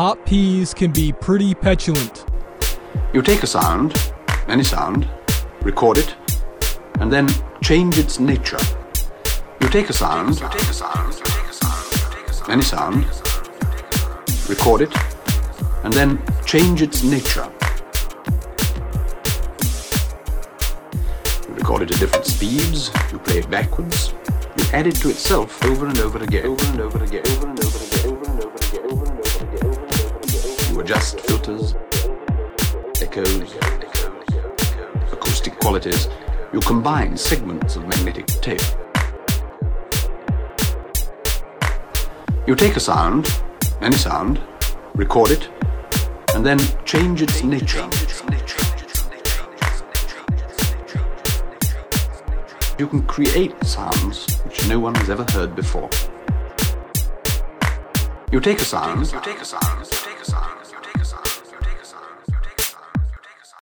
Hot peas can be pretty petulant. You take a sound, any sound, record it, and then change its nature. You take a sound, any sound, record it, and then change its nature. You record it at different speeds, you play it backwards, you add it to itself over and over again, You adjust filters, echoes, acoustic qualities. You combine segments of magnetic tape. You take a sound, any sound, record it, and then change its nature. You can create sounds which no one has ever heard before. You take a sound.